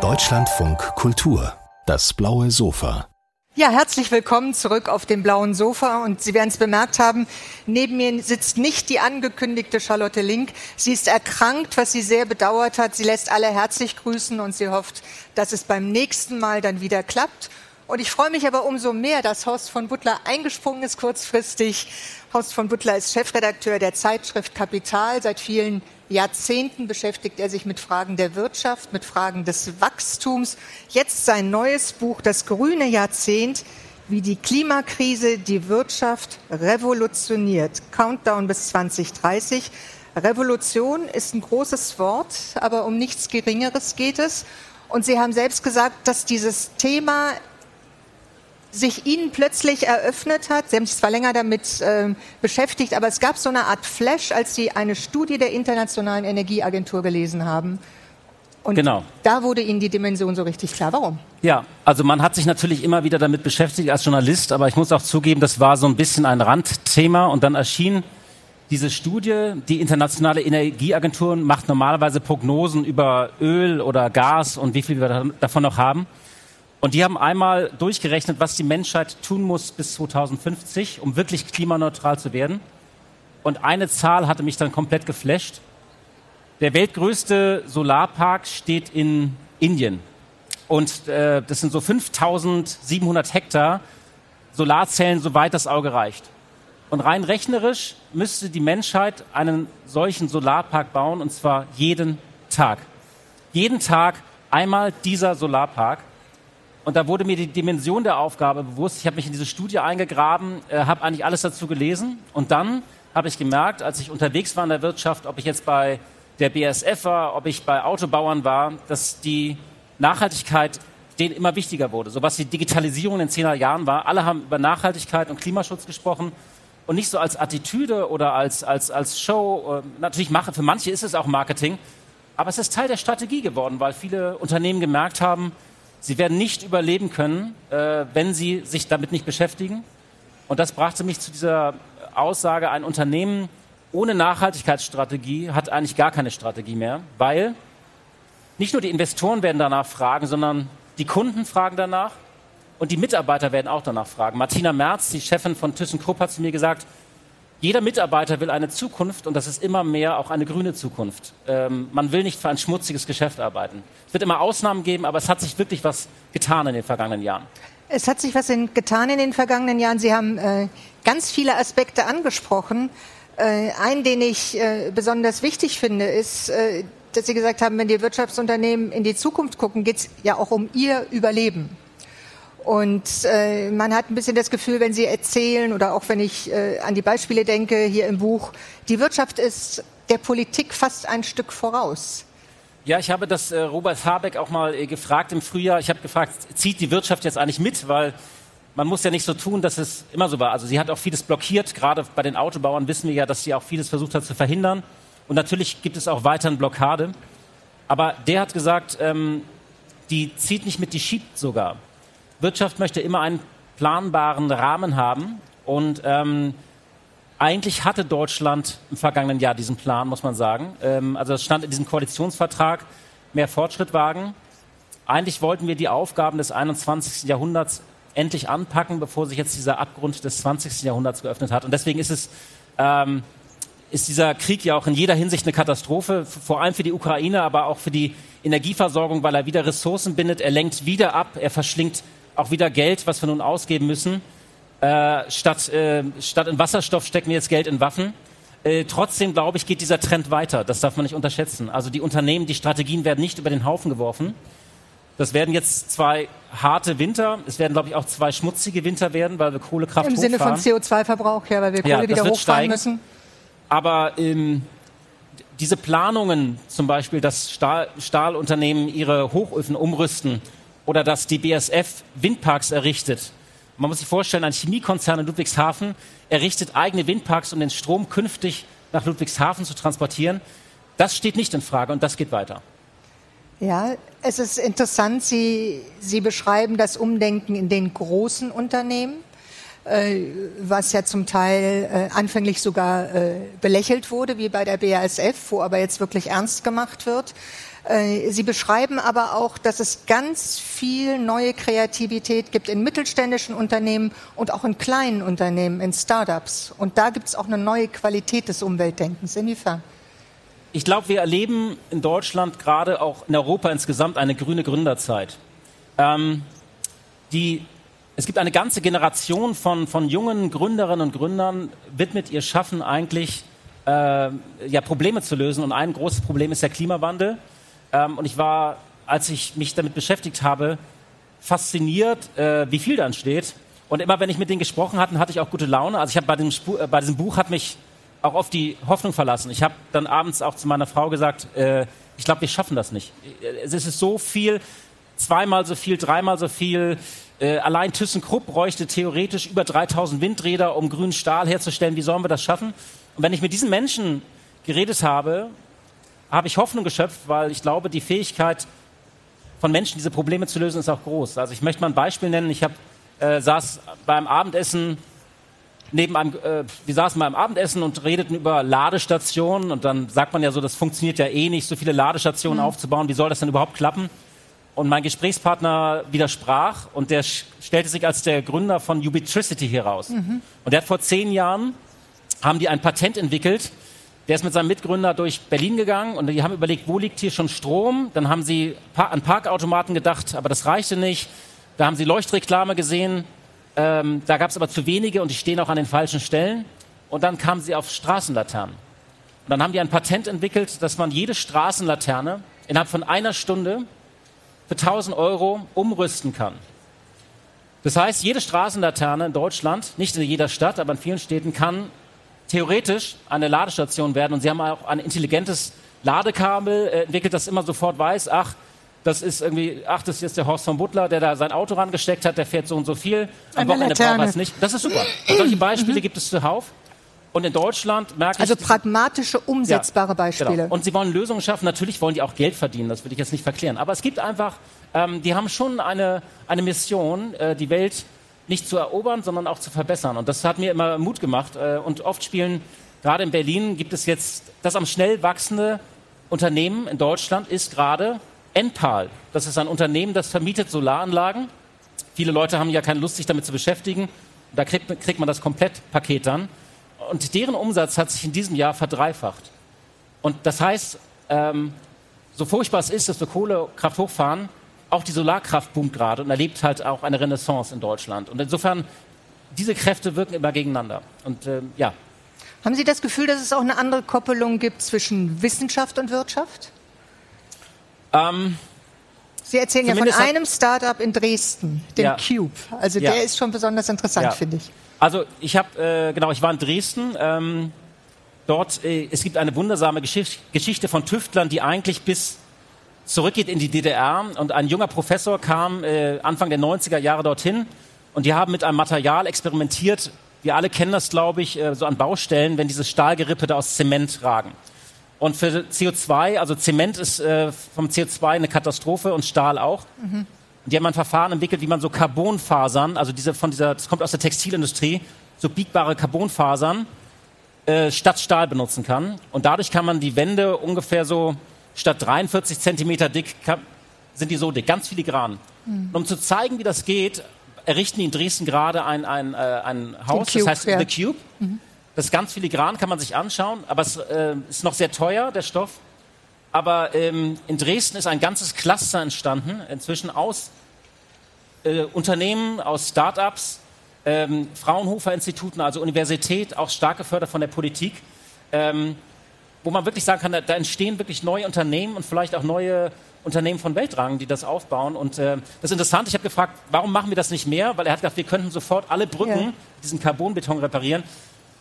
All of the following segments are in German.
Deutschlandfunk Kultur, das blaue Sofa. Ja, herzlich willkommen zurück auf dem blauen Sofa. Und Sie werden es bemerkt haben, neben mir sitzt nicht die angekündigte Charlotte Link. Sie ist erkrankt, was sie sehr bedauert hat. Sie lässt alle herzlich grüßen und sie hofft, dass es beim nächsten Mal dann wieder klappt. Und ich freue mich aber umso mehr, dass Horst von Buttlar eingesprungen ist kurzfristig. Horst von Buttlar ist Chefredakteur der Zeitschrift Capital. Seit vielen Jahrzehnten beschäftigt er sich mit Fragen der Wirtschaft, mit Fragen des Wachstums. Jetzt sein neues Buch, Das grüne Jahrzehnt, wie die Klimakrise die Wirtschaft revolutioniert. Countdown bis 2030. Revolution ist ein großes Wort, aber um nichts Geringeres geht es. Und Sie haben selbst gesagt, dass dieses Thema sich Ihnen plötzlich eröffnet hat. Sie haben sich zwar länger damit beschäftigt, aber es gab so eine Art Flash, als Sie eine Studie der Internationalen Energieagentur gelesen haben. Und genau, da wurde Ihnen die Dimension so richtig klar. Warum? Ja, also man hat sich natürlich immer wieder damit beschäftigt als Journalist, aber ich muss auch zugeben, das war so ein bisschen ein Randthema. Und dann erschien diese Studie. Die Internationale Energieagentur macht normalerweise Prognosen über Öl oder Gas und wie viel wir davon noch haben. Und die haben einmal durchgerechnet, was die Menschheit tun muss bis 2050, um wirklich klimaneutral zu werden. Und eine Zahl hatte mich dann komplett geflasht. Der weltgrößte Solarpark steht in Indien. Und das sind so 5.700 Hektar Solarzellen, soweit das Auge reicht. Und rein rechnerisch müsste die Menschheit einen solchen Solarpark bauen, und zwar jeden Tag. Jeden Tag einmal dieser Solarpark. Und da wurde mir die Dimension der Aufgabe bewusst. Ich habe mich in diese Studie eingegraben, habe eigentlich alles dazu gelesen. Und dann habe ich gemerkt, als ich unterwegs war in der Wirtschaft, ob ich jetzt bei der BASF war, ob ich bei Autobauern war, dass die Nachhaltigkeit denen immer wichtiger wurde. So was die Digitalisierung in 10er Jahren war. Alle haben über Nachhaltigkeit und Klimaschutz gesprochen. Und nicht so als Attitüde oder als Show. Natürlich, für manche ist es auch Marketing. Aber es ist Teil der Strategie geworden, weil viele Unternehmen gemerkt haben, sie werden nicht überleben können, wenn sie sich damit nicht beschäftigen. Und das brachte mich zu dieser Aussage, ein Unternehmen ohne Nachhaltigkeitsstrategie hat eigentlich gar keine Strategie mehr, weil nicht nur die Investoren werden danach fragen, sondern die Kunden fragen danach und die Mitarbeiter werden auch danach fragen. Martina Merz, die Chefin von ThyssenKrupp, hat zu mir gesagt, jeder Mitarbeiter will eine Zukunft und das ist immer mehr auch eine grüne Zukunft. Man will nicht für ein schmutziges Geschäft arbeiten. Es wird immer Ausnahmen geben, aber es hat sich wirklich was getan in den vergangenen Jahren. Es hat sich was getan in den vergangenen Jahren. Sie haben ganz viele Aspekte angesprochen. Einen, den ich besonders wichtig finde, ist, dass Sie gesagt haben, wenn die Wirtschaftsunternehmen in die Zukunft gucken, geht es ja auch um ihr Überleben. Und man hat ein bisschen das Gefühl, wenn Sie erzählen oder auch wenn ich an die Beispiele denke hier im Buch, die Wirtschaft ist der Politik fast ein Stück voraus. Ja, ich habe das Robert Habeck auch mal gefragt im Frühjahr. Ich habe gefragt, zieht die Wirtschaft jetzt eigentlich mit? Weil man muss ja nicht so tun, dass es immer so war. Also sie hat auch vieles blockiert. Gerade bei den Autobauern wissen wir ja, dass sie auch vieles versucht hat zu verhindern. Und natürlich gibt es auch weiterhin Blockade. Aber der hat gesagt, die zieht nicht mit, die schiebt sogar. Wirtschaft möchte immer einen planbaren Rahmen haben und eigentlich hatte Deutschland im vergangenen Jahr diesen Plan, muss man sagen. Also es stand in diesem Koalitionsvertrag, mehr Fortschritt wagen. Eigentlich wollten wir die Aufgaben des 21. Jahrhunderts endlich anpacken, bevor sich jetzt dieser Abgrund des 20. Jahrhunderts geöffnet hat. Und deswegen ist dieser Krieg ja auch in jeder Hinsicht eine Katastrophe, vor allem für die Ukraine, aber auch für die Energieversorgung, weil er wieder Ressourcen bindet, er lenkt wieder ab, er verschlingt auch wieder Geld, was wir nun ausgeben müssen. Statt in Wasserstoff stecken wir jetzt Geld in Waffen. Trotzdem, glaube ich, geht dieser Trend weiter. Das darf man nicht unterschätzen. Also die Unternehmen, die Strategien werden nicht über den Haufen geworfen. Das werden jetzt 2 harte Winter. Es werden, glaube ich, auch 2 schmutzige Winter werden, weil wir Kohlekraft hochfahren. Im Sinne von CO2-Verbrauch, ja, weil wir Kohle wieder hochfahren müssen. Aber diese Planungen, zum Beispiel, dass Stahlunternehmen ihre Hochöfen umrüsten, oder dass die BASF Windparks errichtet. Man muss sich vorstellen, ein Chemiekonzern in Ludwigshafen errichtet eigene Windparks, um den Strom künftig nach Ludwigshafen zu transportieren. Das steht nicht in Frage und das geht weiter. Ja, es ist interessant, Sie beschreiben das Umdenken in den großen Unternehmen. was ja zum Teil anfänglich sogar belächelt wurde, wie bei der BASF, wo aber jetzt wirklich ernst gemacht wird. Sie beschreiben aber auch, dass es ganz viel neue Kreativität gibt in mittelständischen Unternehmen und auch in kleinen Unternehmen, in Startups. Und da gibt es auch eine neue Qualität des Umweltdenkens. Inwiefern? Ich glaube, wir erleben in Deutschland, gerade auch in Europa insgesamt, eine grüne Gründerzeit. Es gibt eine ganze Generation von jungen Gründerinnen und Gründern, widmet ihr Schaffen eigentlich Probleme zu lösen. Und ein großes Problem ist der Klimawandel. Und ich war, als ich mich damit beschäftigt habe, fasziniert, wie viel da ansteht. Und immer, wenn ich mit denen gesprochen hatte, hatte ich auch gute Laune. Also ich habe bei diesem Buch hat mich auch auf die Hoffnung verlassen. Ich habe dann abends auch zu meiner Frau gesagt, ich glaube, wir schaffen das nicht. Es ist so viel, zweimal so viel, dreimal so viel. Allein ThyssenKrupp bräuchte theoretisch über 3000 Windräder, um grünen Stahl herzustellen. Wie sollen wir das schaffen? Und wenn ich mit diesen Menschen geredet habe, habe ich Hoffnung geschöpft, weil ich glaube, die Fähigkeit von Menschen, diese Probleme zu lösen, ist auch groß. Also ich möchte mal ein Beispiel nennen. Ich saß beim Abendessen wir saßen beim Abendessen und redeten über Ladestationen. Und dann sagt man ja so, das funktioniert ja eh nicht, so viele Ladestationen aufzubauen. Wie soll das denn überhaupt klappen? Und mein Gesprächspartner widersprach und der stellte sich als der Gründer von Ubitricity heraus. Und der hat vor 10 Jahren, haben die ein Patent entwickelt. Der ist mit seinem Mitgründer durch Berlin gegangen und die haben überlegt, wo liegt hier schon Strom? Dann haben sie an Parkautomaten gedacht, aber das reichte nicht. Da haben sie Leuchtreklame gesehen. Da gab es aber zu wenige und die stehen auch an den falschen Stellen. Und dann kamen sie auf Straßenlaternen. Und dann haben die ein Patent entwickelt, dass man jede Straßenlaterne innerhalb von einer Stunde für 1.000 € umrüsten kann. Das heißt, jede Straßenlaterne in Deutschland, nicht in jeder Stadt, aber in vielen Städten, kann theoretisch eine Ladestation werden. Und sie haben auch ein intelligentes Ladekabel entwickelt, das immer sofort weiß, das ist jetzt der Horst von Buttlar, der da sein Auto rangesteckt hat, der fährt so und so viel. Am Wochenende braucht er es nicht. Das ist super. Und solche Beispiele gibt es zuhauf. Und in Deutschland merke ich... Also pragmatische, umsetzbare Beispiele. Genau. Und sie wollen Lösungen schaffen. Natürlich wollen die auch Geld verdienen, das will ich jetzt nicht verklären. Aber es gibt einfach, die haben schon eine Mission, die Welt nicht zu erobern, sondern auch zu verbessern. Und das hat mir immer Mut gemacht. Und oft gerade in Berlin gibt es jetzt, das am schnell wachsende Unternehmen in Deutschland ist gerade Enpal. Das ist ein Unternehmen, das vermietet Solaranlagen. Viele Leute haben ja keine Lust, sich damit zu beschäftigen. Da kriegt man das Komplettpaket dann. Und deren Umsatz hat sich in diesem Jahr verdreifacht. Und das heißt, so furchtbar es ist, dass wir Kohlekraft hochfahren, auch die Solarkraft boomt gerade und erlebt halt auch eine Renaissance in Deutschland. Und insofern, diese Kräfte wirken immer gegeneinander. Und Haben Sie das Gefühl, dass es auch eine andere Koppelung gibt zwischen Wissenschaft und Wirtschaft? Sie erzählen ja von einem Start-up in Dresden, dem Cube. Also der ist schon besonders interessant, finde ich. Also ich war in Dresden. Es gibt eine wundersame Geschichte von Tüftlern, die eigentlich bis zurückgeht in die DDR. Und ein junger Professor kam Anfang der 90er Jahre dorthin und die haben mit einem Material experimentiert. Wir alle kennen das, glaube ich, so an Baustellen, wenn diese Stahlgerippe da aus Zement ragen. Und für CO2, also Zement ist vom CO2 eine Katastrophe und Stahl auch. Die haben ein Verfahren entwickelt, wie man so Carbonfasern, das kommt aus der Textilindustrie, so biegbare Carbonfasern statt Stahl benutzen kann. Und dadurch kann man die Wände ungefähr so statt 43 Zentimeter dick, sind die so dick, ganz filigran. Und um zu zeigen, wie das geht, errichten die in Dresden gerade ein Haus, das heißt The Cube. Das ist ganz filigran, kann man sich anschauen, aber es ist noch sehr teuer, der Stoff. Aber in Dresden ist ein ganzes Cluster entstanden, inzwischen aus Unternehmen, aus Start-ups, Fraunhofer-Instituten, also Universität, auch stark gefördert von der Politik, wo man wirklich sagen kann, da entstehen wirklich neue Unternehmen und vielleicht auch neue Unternehmen von Weltrang, die das aufbauen. Und das ist interessant, ich habe gefragt, warum machen wir das nicht mehr? Weil er hat gedacht, wir könnten sofort alle Brücken, diesen Carbonbeton reparieren.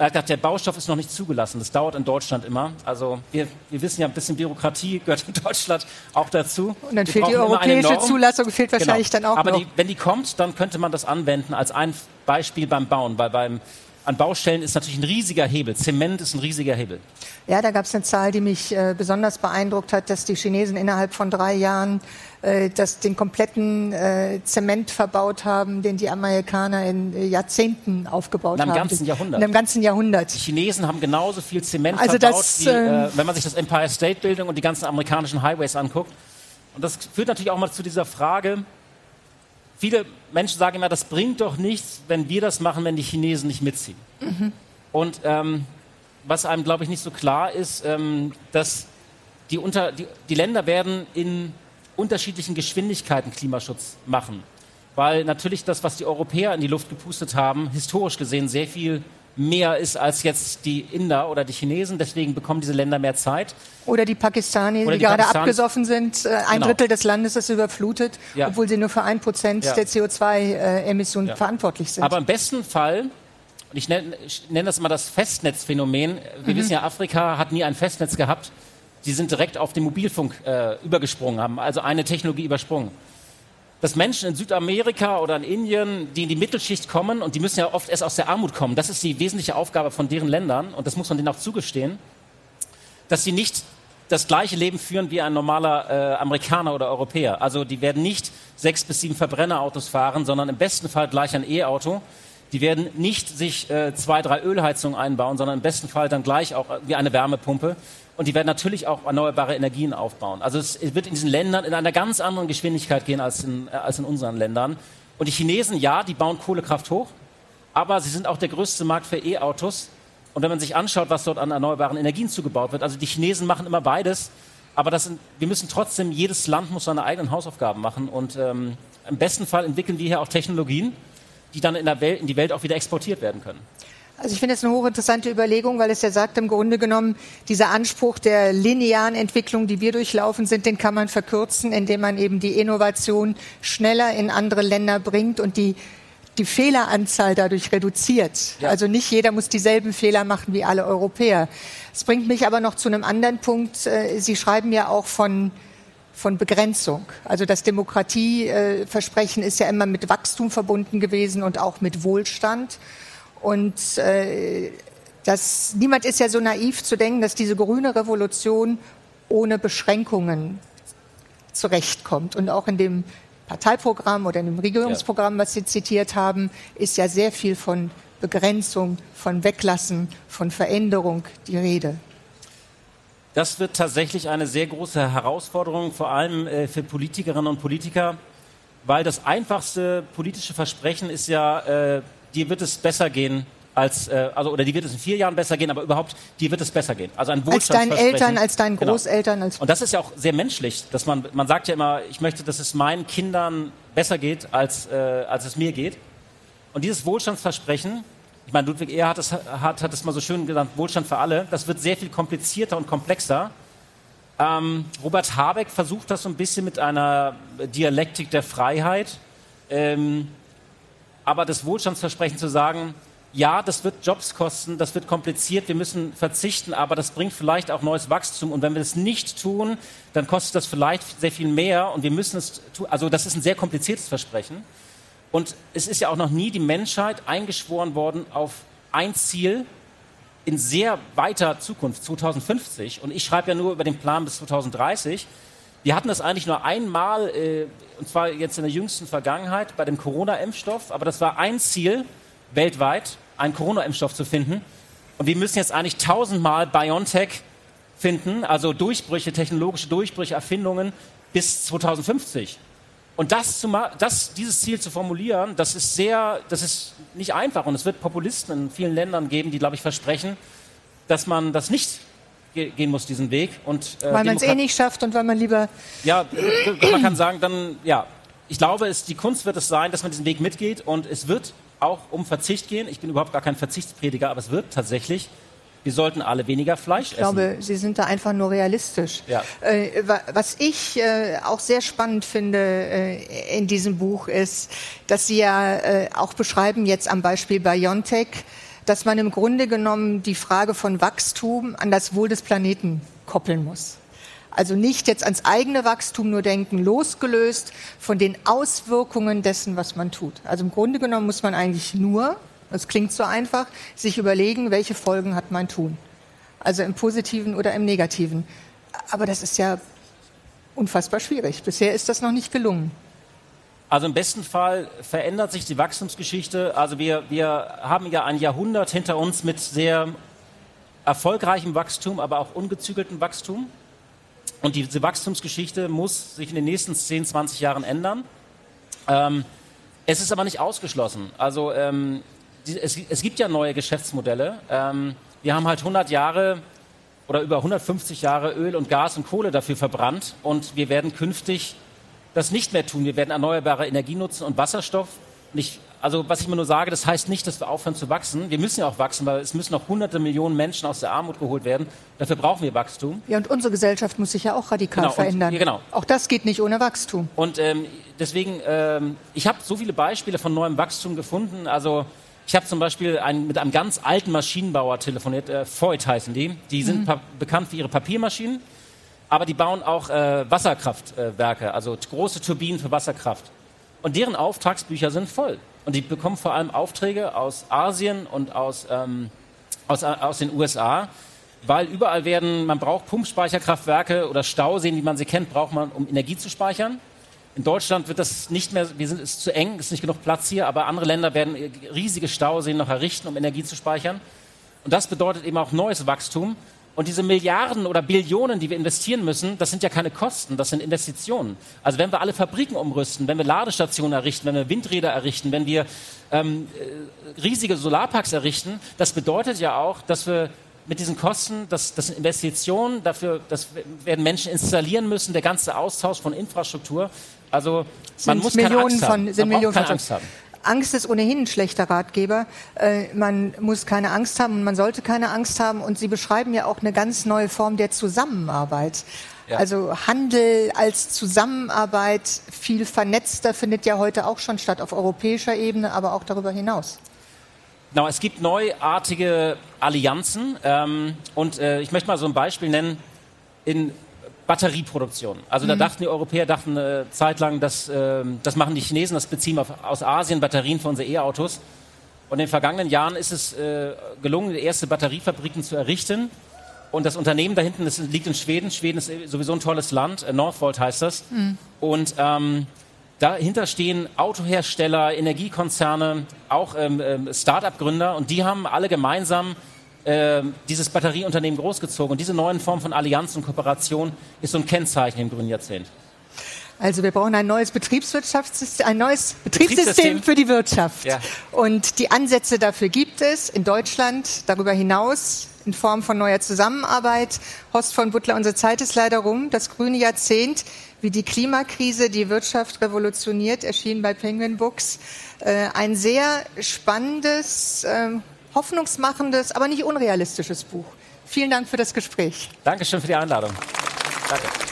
Er hat gesagt, der Baustoff ist noch nicht zugelassen. Das dauert in Deutschland immer. Also wir wissen ja, ein bisschen Bürokratie gehört in Deutschland auch dazu. Und dann fehlt die europäische Zulassung, fehlt wahrscheinlich dann auch noch. Aber wenn die kommt, dann könnte man das anwenden als ein Beispiel beim Bauen. Weil beim an Baustellen ist natürlich ein riesiger Hebel. Zement ist ein riesiger Hebel. Ja, da gab es eine Zahl, die mich besonders beeindruckt hat, dass die Chinesen innerhalb von 3 Jahren den kompletten Zement verbaut haben, den die Amerikaner in Jahrzehnten aufgebaut haben. In einem ganzen Jahrhundert. In einem ganzen Jahrhundert. Die Chinesen haben genauso viel Zement verbaut, wie, wenn man sich das Empire State Building und die ganzen amerikanischen Highways anguckt. Und das führt natürlich auch mal zu dieser Frage, viele Menschen sagen immer, das bringt doch nichts, wenn wir das machen, wenn die Chinesen nicht mitziehen. Mhm. Und was einem, glaube ich, nicht so klar ist, dass die Länder werden in unterschiedlichen Geschwindigkeiten Klimaschutz machen. Weil natürlich das, was die Europäer in die Luft gepustet haben, historisch gesehen sehr viel mehr ist als jetzt die Inder oder die Chinesen. Deswegen bekommen diese Länder mehr Zeit. Oder die Pakistanis, die gerade abgesoffen sind. Ein Drittel des Landes ist überflutet, obwohl sie nur für 1% der CO2-Emissionen verantwortlich sind. Aber im besten Fall, und ich nenne das immer das Festnetzphänomen, wir wissen ja, Afrika hat nie ein Festnetz gehabt. Sie sind direkt auf den Mobilfunk übergesprungen, haben also eine Technologie übersprungen. Dass Menschen in Südamerika oder in Indien, die in die Mittelschicht kommen, und die müssen ja oft erst aus der Armut kommen, das ist die wesentliche Aufgabe von deren Ländern, und das muss man denen auch zugestehen, dass sie nicht das gleiche Leben führen wie ein normaler Amerikaner oder Europäer. Also die werden nicht 6 bis 7 Verbrennerautos fahren, sondern im besten Fall gleich ein E-Auto. Die werden nicht sich 2, 3 Ölheizungen einbauen, sondern im besten Fall dann gleich auch wie eine Wärmepumpe. Und die werden natürlich auch erneuerbare Energien aufbauen. Also es wird in diesen Ländern in einer ganz anderen Geschwindigkeit gehen als in unseren Ländern. Und die Chinesen, ja, die bauen Kohlekraft hoch, aber sie sind auch der größte Markt für E-Autos. Und wenn man sich anschaut, was dort an erneuerbaren Energien zugebaut wird, also die Chinesen machen immer beides, aber wir müssen trotzdem, jedes Land muss seine eigenen Hausaufgaben machen. Und im besten Fall entwickeln wir hier auch Technologien, die dann in die Welt auch wieder exportiert werden können. Also ich finde das eine hochinteressante Überlegung, weil es ja sagt, im Grunde genommen, dieser Anspruch der linearen Entwicklung, die wir durchlaufen sind, den kann man verkürzen, indem man eben die Innovation schneller in andere Länder bringt und die Fehleranzahl dadurch reduziert. Ja. Also nicht jeder muss dieselben Fehler machen wie alle Europäer. Das bringt mich aber noch zu einem anderen Punkt. Sie schreiben ja auch von Begrenzung. Also das Demokratieversprechen ist ja immer mit Wachstum verbunden gewesen und auch mit Wohlstand. Und niemand ist ja so naiv zu denken, dass diese grüne Revolution ohne Beschränkungen zurechtkommt. Und auch in dem Parteiprogramm oder in dem Regierungsprogramm, was Sie zitiert haben, ist ja sehr viel von Begrenzung, von Weglassen, von Veränderung die Rede. Das wird tatsächlich eine sehr große Herausforderung, vor allem für Politikerinnen und Politiker, weil das einfachste politische Versprechen ist ja... dir wird es besser gehen dir wird es in 4 Jahren besser gehen, aber überhaupt, dir wird es besser gehen. Also ein Wohlstandsversprechen. Als deinen Eltern, als deinen Großeltern. Genau. Und das ist ja auch sehr menschlich, dass man sagt ja immer, ich möchte, dass es meinen Kindern besser geht, als es mir geht. Und dieses Wohlstandsversprechen, ich meine, Ludwig Erhard hat es mal so schön genannt, Wohlstand für alle, das wird sehr viel komplizierter und komplexer. Robert Habeck versucht das so ein bisschen mit einer Dialektik der Freiheit, aber das Wohlstandsversprechen zu sagen, ja, das wird Jobs kosten, das wird kompliziert, wir müssen verzichten, aber das bringt vielleicht auch neues Wachstum. Und wenn wir das nicht tun, dann kostet das vielleicht sehr viel mehr und wir müssen es tun. Also das ist ein sehr kompliziertes Versprechen. Und es ist ja auch noch nie die Menschheit eingeschworen worden auf ein Ziel in sehr weiter Zukunft, 2050. Und ich schreibe ja nur über den Plan bis 2030. Wir hatten das eigentlich nur einmal, und zwar jetzt in der jüngsten Vergangenheit, bei dem Corona-Impfstoff. Aber das war ein Ziel, weltweit einen Corona-Impfstoff zu finden. Und wir müssen jetzt eigentlich 1000-mal BioNTech finden, also Durchbrüche, technologische Durchbrüche, Erfindungen bis 2050. Und dieses Ziel zu formulieren, das ist nicht einfach. Und es wird Populisten in vielen Ländern geben, die, glaube ich, versprechen, dass man das nicht gehen muss, diesen Weg. Und, weil man es nicht schafft und weil man lieber... Ja, man kann sagen, dann, ja. Ich glaube, die Kunst wird es sein, dass man diesen Weg mitgeht und es wird auch um Verzicht gehen. Ich bin überhaupt gar kein Verzichtsprediger, aber es wird tatsächlich, wir sollten alle weniger Fleisch essen. Ich glaube, Sie sind da einfach nur realistisch. Ja. Was ich auch sehr spannend finde in diesem Buch ist, dass Sie ja auch beschreiben, jetzt am Beispiel BioNTech, dass man im Grunde genommen die Frage von Wachstum an das Wohl des Planeten koppeln muss. Also nicht jetzt ans eigene Wachstum nur denken, losgelöst von den Auswirkungen dessen, was man tut. Also im Grunde genommen muss man eigentlich nur das klingt so einfach, sich überlegen, welche Folgen hat mein Tun. Also im Positiven oder im Negativen. Aber das ist ja unfassbar schwierig. Bisher ist das noch nicht gelungen. Also im besten Fall verändert sich die Wachstumsgeschichte. Also wir haben ja ein Jahrhundert hinter uns mit sehr erfolgreichem Wachstum, aber auch ungezügeltem Wachstum. Und diese Wachstumsgeschichte muss sich in den nächsten 10, 20 Jahren ändern. Es ist aber nicht ausgeschlossen. Also es gibt ja neue Geschäftsmodelle. Wir haben halt 100 Jahre oder über 150 Jahre Öl und Gas und Kohle dafür verbrannt. Und wir werden künftig das nicht mehr tun. Wir werden erneuerbare Energie nutzen und Wasserstoff. Und was ich immer nur sage, das heißt nicht, dass wir aufhören zu wachsen. Wir müssen ja auch wachsen, weil es müssen noch hunderte Millionen Menschen aus der Armut geholt werden. Dafür brauchen wir Wachstum. Ja, und unsere Gesellschaft muss sich ja auch radikal verändern. Ja, genau. Auch das geht nicht ohne Wachstum. Und deswegen, ich habe so viele Beispiele von neuem Wachstum gefunden. Also ich habe zum Beispiel mit einem ganz alten Maschinenbauer telefoniert, Voith heißen die. Die sind bekannt für ihre Papiermaschinen. Aber die bauen auch Wasserkraftwerke, also große Turbinen für Wasserkraft. Und deren Auftragsbücher sind voll. Und die bekommen vor allem Aufträge aus Asien und aus den USA, weil überall man braucht Pumpspeicherkraftwerke oder Stauseen, wie man sie kennt, braucht man, um Energie zu speichern. In Deutschland wird das nicht mehr, ist zu eng, ist nicht genug Platz hier, aber andere Länder werden riesige Stauseen noch errichten, um Energie zu speichern. Und das bedeutet eben auch neues Wachstum. Und diese Milliarden oder Billionen, die wir investieren müssen, das sind ja keine Kosten, das sind Investitionen. Also wenn wir alle Fabriken umrüsten, wenn wir Ladestationen errichten, wenn wir Windräder errichten, wenn wir riesige Solarparks errichten, das bedeutet ja auch, dass wir mit diesen Kosten, das sind Investitionen, dafür das werden Menschen installieren müssen, der ganze Austausch von Infrastruktur. Also man muss keine Angst haben. Angst ist ohnehin ein schlechter Ratgeber. Man muss keine Angst haben und man sollte keine Angst haben. Und Sie beschreiben ja auch eine ganz neue Form der Zusammenarbeit. Ja. Also Handel als Zusammenarbeit, viel vernetzter, findet ja heute auch schon statt, auf europäischer Ebene, aber auch darüber hinaus. Genau, es gibt neuartige Allianzen. Ich möchte mal so ein Beispiel nennen in Batterieproduktion. Also da dachten die Europäer, eine Zeit lang, das machen die Chinesen, das beziehen aus Asien Batterien für unsere E-Autos. Und in den vergangenen Jahren ist es gelungen, erste Batteriefabriken zu errichten. Und das Unternehmen da hinten, das liegt in Schweden. Schweden ist sowieso ein tolles Land. Northvolt heißt das. Und dahinter stehen Autohersteller, Energiekonzerne, auch Start-up-Gründer. Und die haben alle gemeinsam dieses Batterieunternehmen großgezogen. Und diese neuen Formen von Allianz und Kooperation ist so ein Kennzeichen im grünen Jahrzehnt. Also wir brauchen ein neues Betriebssystem für die Wirtschaft. Ja. Und die Ansätze dafür gibt es in Deutschland, darüber hinaus in Form von neuer Zusammenarbeit. Horst von Buttlar, unsere Zeit ist leider rum. Das grüne Jahrzehnt, wie die Klimakrise die Wirtschaft revolutioniert, erschien bei Penguin Books. Ein sehr spannendes, hoffnungsmachendes, aber nicht unrealistisches Buch. Vielen Dank für das Gespräch. Dankeschön für die Einladung. Danke.